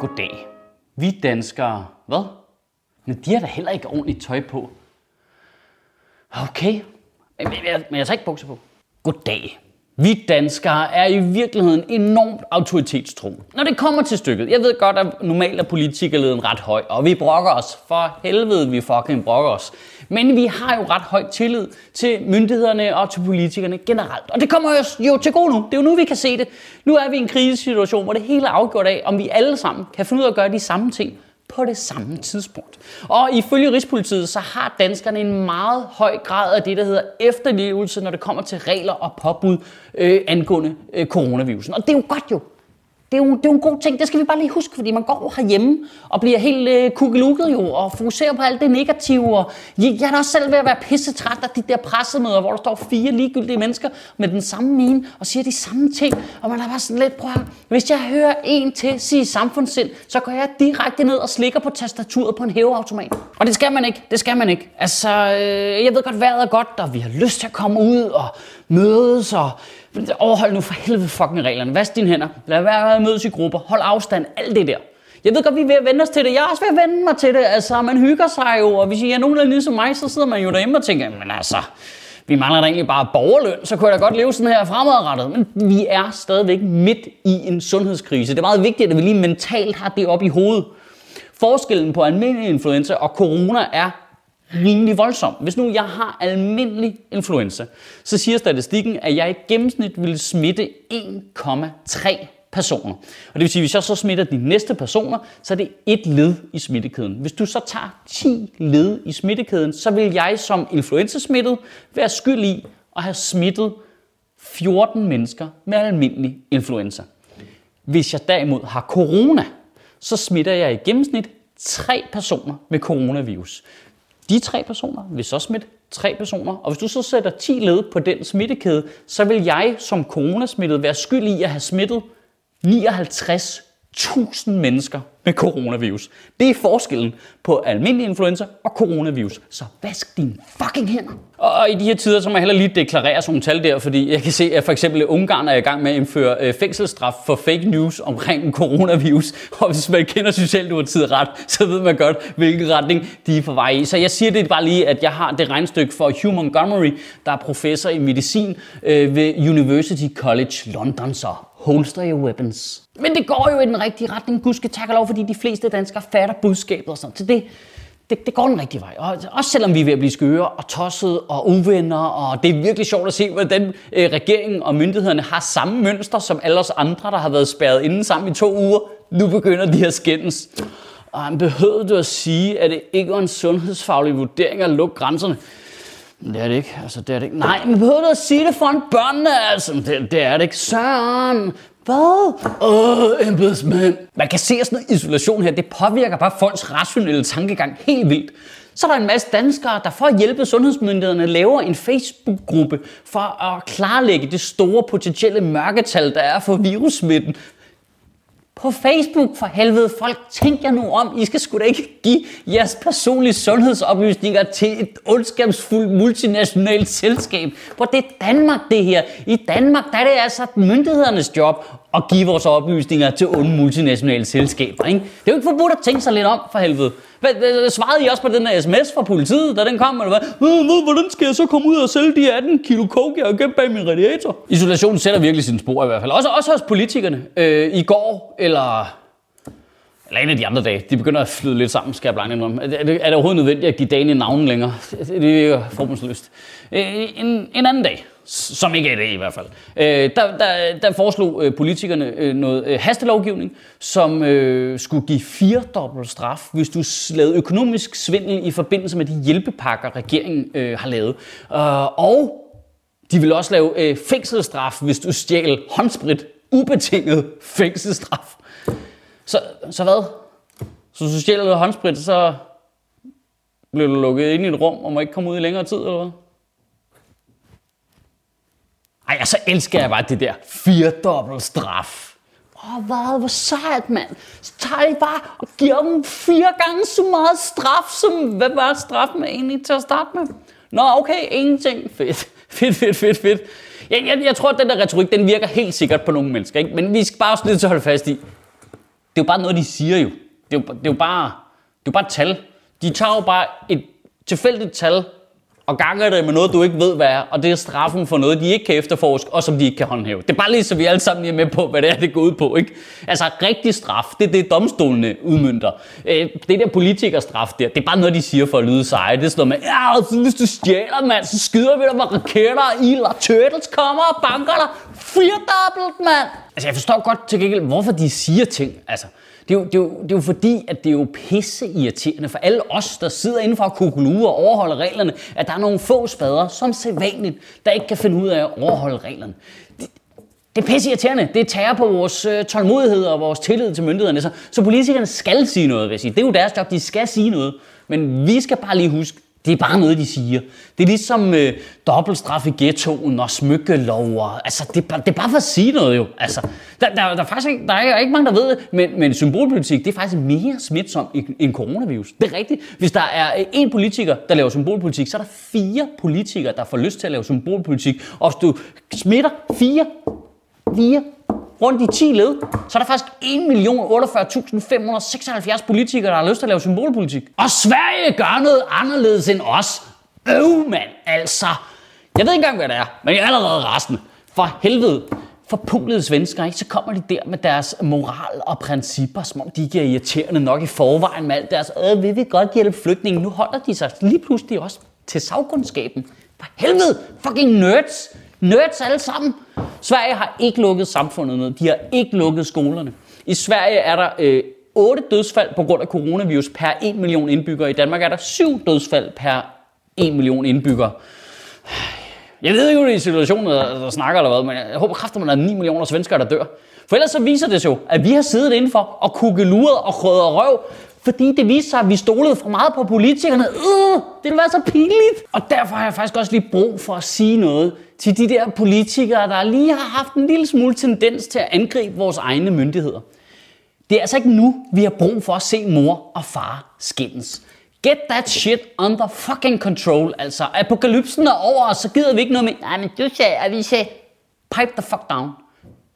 Goddag. Vi danskere, hvad? Men de har da heller ikke ordentligt tøj på. Okay, men jeg tager ikke bukser på. Goddag. Vi danskere er i virkeligheden enormt autoritetstro, når det kommer til stykket. Jeg ved godt, at normalt er politikerleden ret høj, og vi brokker os. For helvede, vi fucking brokker os. Men vi har jo ret høj tillid til myndighederne og til politikerne generelt. Og det kommer jo til gode nu. Det er jo nu, vi kan se det. Nu er vi i en krisesituation, hvor det hele er afgjort af, om vi alle sammen kan finde ud af at gøre de samme ting på det samme tidspunkt. Og ifølge Rigspolitiet, så har danskerne en meget høj grad af det, der hedder efterlevelse, når det kommer til regler og påbud angående coronavirusen. Og det er jo godt jo. Det er jo en god ting. Det skal vi bare lige huske, fordi man går herhjemme og bliver helt kukkelukket jo, og fokuserer på alt det negative. Og jeg er da også selv ved at være pissetræt af de der pressemøder, hvor der står 4 ligegyldige mennesker med den samme mine og siger de samme ting. Og man er bare sådan lidt, prøv at høre, hvis jeg hører en til sige samfundssind, så går jeg direkte ned og slikker på tastaturet på en hæveautomat. Og det skal man ikke. Det skal man ikke. Altså, jeg ved godt, vejret er godt, og vi har lyst til at komme ud og mødes og overhold nu for helvede fucking reglerne. Vask dine hænder. Lad være at mødes i grupper. Hold afstand. Alt det der. Jeg ved godt, vi er ved at vende os til det. Jeg er også ved at vende mig til det. Altså, man hygger sig jo. Og hvis I er nogen, der er ligesom mig, så sidder man jo derhjemme og tænker, men altså, vi mangler da egentlig bare borgerløn. Så kunne jeg da godt leve sådan her fremadrettet. Men vi er stadigvæk midt i en sundhedskrise. Det er meget vigtigt, at vi lige mentalt har det op i hovedet. Forskellen på almindelig influenza og corona er rimelig voldsom. Hvis nu jeg har almindelig influenza, så siger statistikken, at jeg i gennemsnit ville smitte 1,3 personer. Og det vil sige, at hvis jeg så smitter de næste personer, så er det 1 led i smittekæden. Hvis du så tager 10 led i smittekæden, så vil jeg som influenzasmittet være skyld i at have smittet 14 mennesker med almindelig influenza. Hvis jeg derimod har corona, så smitter jeg i gennemsnit 3 personer med coronavirus. De 3 personer vil så smitte 3 personer, og hvis du så sætter 10 led på den smittekæde, så vil jeg som coronasmittet være skyld i at have smittet 59.000 mennesker med coronavirus. Det er forskellen på almindelig influenza og coronavirus. Så vask dine fucking hænder. Og i de her tider, så må jeg heller lige deklarere sådan nogle tal der, fordi jeg kan se, at for eksempel Ungarn er i gang med at indføre fængselsstraf for fake news omkring coronavirus. Og hvis man kender Socialdemokratiet ret, så ved man godt, hvilken retning de er på vej i. Så jeg siger det bare lige, at jeg har det regnestykke for Hugh Montgomery, der er professor i medicin ved University College London, så holster your weapons. Men det går jo i den rigtige retning, gudske tak og lov, fordi de fleste danskere fatter budskabet og sådan. Så det går den rigtige vej. Og også selvom vi er ved at blive skøre og tossede og uvenner, og det er virkelig sjovt at se, hvordan regeringen og myndighederne har samme mønster som alle os andre, der har været spærret inde sammen i 2 uger. Nu begynder de at skændes. Og han behøvede du at sige, at det ikke var en sundhedsfaglig vurdering at lukke grænserne. Det er det ikke, altså det er det ikke. Nej, men behøver du at sige det foran børnene, altså det er det ikke. Søren! Hvad? Embedsmænd! Man kan se, at sådan noget isolation her, det påvirker bare folks rationelle tankegang helt vildt. Så er der en masse danskere, der for at hjælpe sundhedsmyndighederne laver en Facebook-gruppe for at klarlægge det store potentielle mørketal, der er for virussmitten. På Facebook, for helvede folk, tænk jer nu om, I skal sgu da ikke give jeres personlige sundhedsoplysninger til et ondskabsfuldt multinationalt selskab. For det er Danmark det her. I Danmark der er det altså myndighedernes job at give vores oplysninger til onde multinationale selskaber, ikke? Det er jo ikke forbudt at tænke sig lidt om, for helvede. Svarede I også på den der sms fra politiet, da den kom, eller hvad? Hvordan skal jeg så komme ud og sælge de 18 kilo coke, jeg har gemt bag min radiator? Isolationen sætter virkelig sine spor i hvert fald. Også hos politikerne. I går, eller en af de andre dage. De begynder at flyde lidt sammen, skal jeg blankt indrømme. Er det overhovedet nødvendigt at give dagen i navnen længere? Det er jo formålsløst. En anden dag. som ikke er det i hvert fald. Der foreslog politikerne noget hastelovgivning, som skulle give 4-dobbelt straf, hvis du lavede økonomisk svindel i forbindelse med de hjælpepakker, regeringen har lavet. Og de ville også lave fængselsstraf, hvis du stjæler håndsprit. Ubetinget fængselsstraf. Så hvad? Så hvis du stjæler håndsprit, så bliver du lukket ind i et rum og må ikke komme ud i længere tid, eller hvad? Ej, og så elsker jeg bare det der 4-dobbelt straf. Hvor sejt, mand. Så tager de bare og giver dem 4 gange så meget straf, som hvad var straffen egentlig til at starte med? Nå, okay, ingenting. Fedt. Jeg tror, at den der retorik, den virker helt sikkert på nogle mennesker, ikke? Men vi skal bare også lidt til at holde fast i. Det er jo bare noget, de siger jo. Det er jo bare et tal. De tager jo bare et tilfældigt tal og ganger det med noget, du ikke ved, hvad er. Og det er straffen for noget, de ikke kan efterforske, og som de ikke kan håndhæve. Det er bare lige, så vi alle sammen er med på, hvad det er, det går ud på, ikke? Altså, rigtig straf, det er det, domstolene udmønter. Det der politikerstraf der, det er bare noget, de siger for at lyde seje. Det er sådan noget med, ja, hvis du stjæler, mand, så skyder vi dig med raketter og ild, og turtles kommer og banker dig 4-dobbelt, mand! Altså, jeg forstår godt til gengæld, hvorfor de siger ting, altså. Det er jo fordi, at det er jo pisseirriterende for alle os, der sidder inden for kukkuluer og overholder reglerne, at der er nogle få spader, som sædvanligt, der ikke kan finde ud af at overholde reglerne. Det er pisseirriterende. Det tærer på vores tålmodighed og vores tillid til myndighederne. Så politikerne skal sige noget, vil jeg sige. Det er jo deres job, de skal sige noget. Men vi skal bare lige huske, det er bare noget, de siger. Det er ligesom dobbeltstraf i ghettoen og smykkelover. Altså, det er bare for at sige noget jo. Altså, der er ikke mange, der ved det, men symbolpolitik, det er faktisk mere smitsom end coronavirus. Det er rigtigt. Hvis der er én politiker, der laver symbolpolitik, så er der 4 politikere, der får lyst til at lave symbolpolitik. Og hvis du smitter 4 rundt i 10 led, så er der faktisk 1.048.576 politikere, der har lyst til at lave symbolpolitik. Og Sverige gør noget anderledes end os. Mand, altså. Jeg ved ikke engang, hvad det er, men jeg er allerede rasende. For helvede. Forpulede svensker, ikke? Så kommer de der med deres moral og principper, som om de ikke er irriterende nok i forvejen med alt deres. Vil vi godt hjælpe flygtninge? Nu holder de sig lige pludselig også til sagkundskaben. For helvede. Fucking nerds. Nerds alle sammen. Sverige har ikke lukket samfundet ned. De har ikke lukket skolerne. I Sverige er der 8 dødsfald på grund af coronavirus per 1 million indbyggere. I Danmark er der 7 dødsfald per 1 million indbyggere. Jeg ved ikke, om det er situationen, der snakker eller hvad, men jeg håber kraftigt, at der er 9 millioner svenskere, der dør. For ellers så viser det jo, at vi har siddet indenfor og kukkeluret og krødder røv, fordi det viste sig, at vi stolede for meget på politikerne. Det var så pinligt. Og derfor har jeg faktisk også lige brug for at sige noget til de der politikere, der lige har haft en lille smule tendens til at angribe vores egne myndigheder. Det er altså ikke nu, vi har brug for at se mor og far skændes. Get that shit under fucking control, altså. Apokalypsen er over, og så gider vi ikke noget med. Nej, men du sagde, at vi sagde, pipe the fuck down.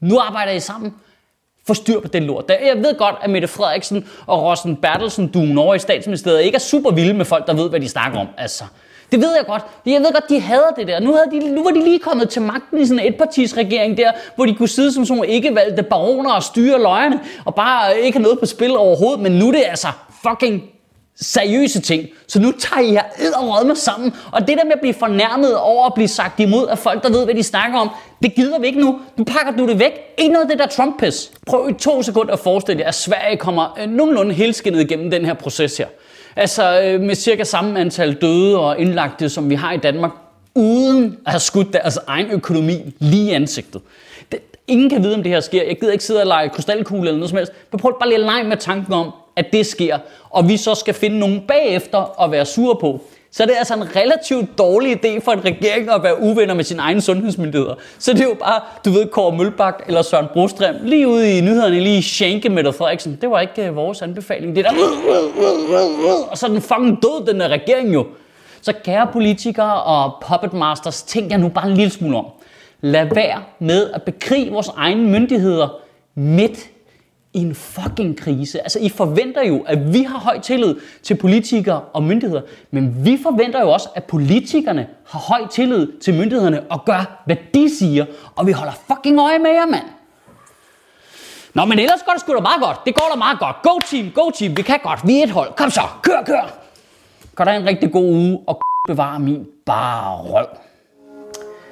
Nu arbejder I sammen. Få styr på den lort. Jeg ved godt, at Mette Frederiksen og Rosen Bertelsen-Dune over i Statsministeriet ikke er super vilde med folk, der ved, hvad de snakker om. Altså, det ved jeg godt. Jeg ved godt, de hader det der. Nu var de lige kommet til magten i sådan en etpartisregering der, hvor de kunne sidde som sådan nogle ikke-valgte baroner og styre løgene, og bare ikke have noget på spil overhovedet. Men nu er det altså fucking seriøse ting. Så nu tager I jer edderrødme sammen. Og det der med at blive fornærmet over at blive sagt imod af folk, der ved, hvad de snakker om, det gider vi ikke nu. Nu pakker du det væk. Ikke noget af det der Trump-pis. Prøv i 2 sekunder at forestille jer, at Sverige kommer nogenlunde helskindet igennem den her proces her. Altså med cirka samme antal døde og indlagte, som vi har i Danmark, uden at have skudt deres egen økonomi lige i ansigtet. Ingen kan vide, om det her sker. Jeg gider ikke sidde og lege krystalkugle eller noget som helst. Men prøv bare lige at lege med tanken om, at det sker, og vi så skal finde nogen bagefter at være sure på, så det er altså en relativt dårlig idé for en regering at være uvenner med sine egne sundhedsmyndigheder. Så det er jo bare, du ved, Kåre Mølbak eller Søren Brostrøm, lige ude i nyhederne, lige skænke Mette Frederiksen. Det var ikke vores anbefaling. Det der. Og så er den fucking død, den der regering jo. Så kære politikere og puppetmasters, tænk jer nu bare en lille smule om. Lad være med at bekrige vores egne myndigheder midt i en fucking krise. Altså, I forventer jo, at vi har høj tillid til politikere og myndigheder, men vi forventer jo også, at politikerne har høj tillid til myndighederne og gør, hvad de siger, og vi holder fucking øje med jer, mand. Nå, men ellers går det sgu da meget godt. Det går da meget godt. Go team, go team. Vi kan godt. Vi er et hold. Kom så. Kør. Gør dig en rigtig god uge, og bevare min bare røv.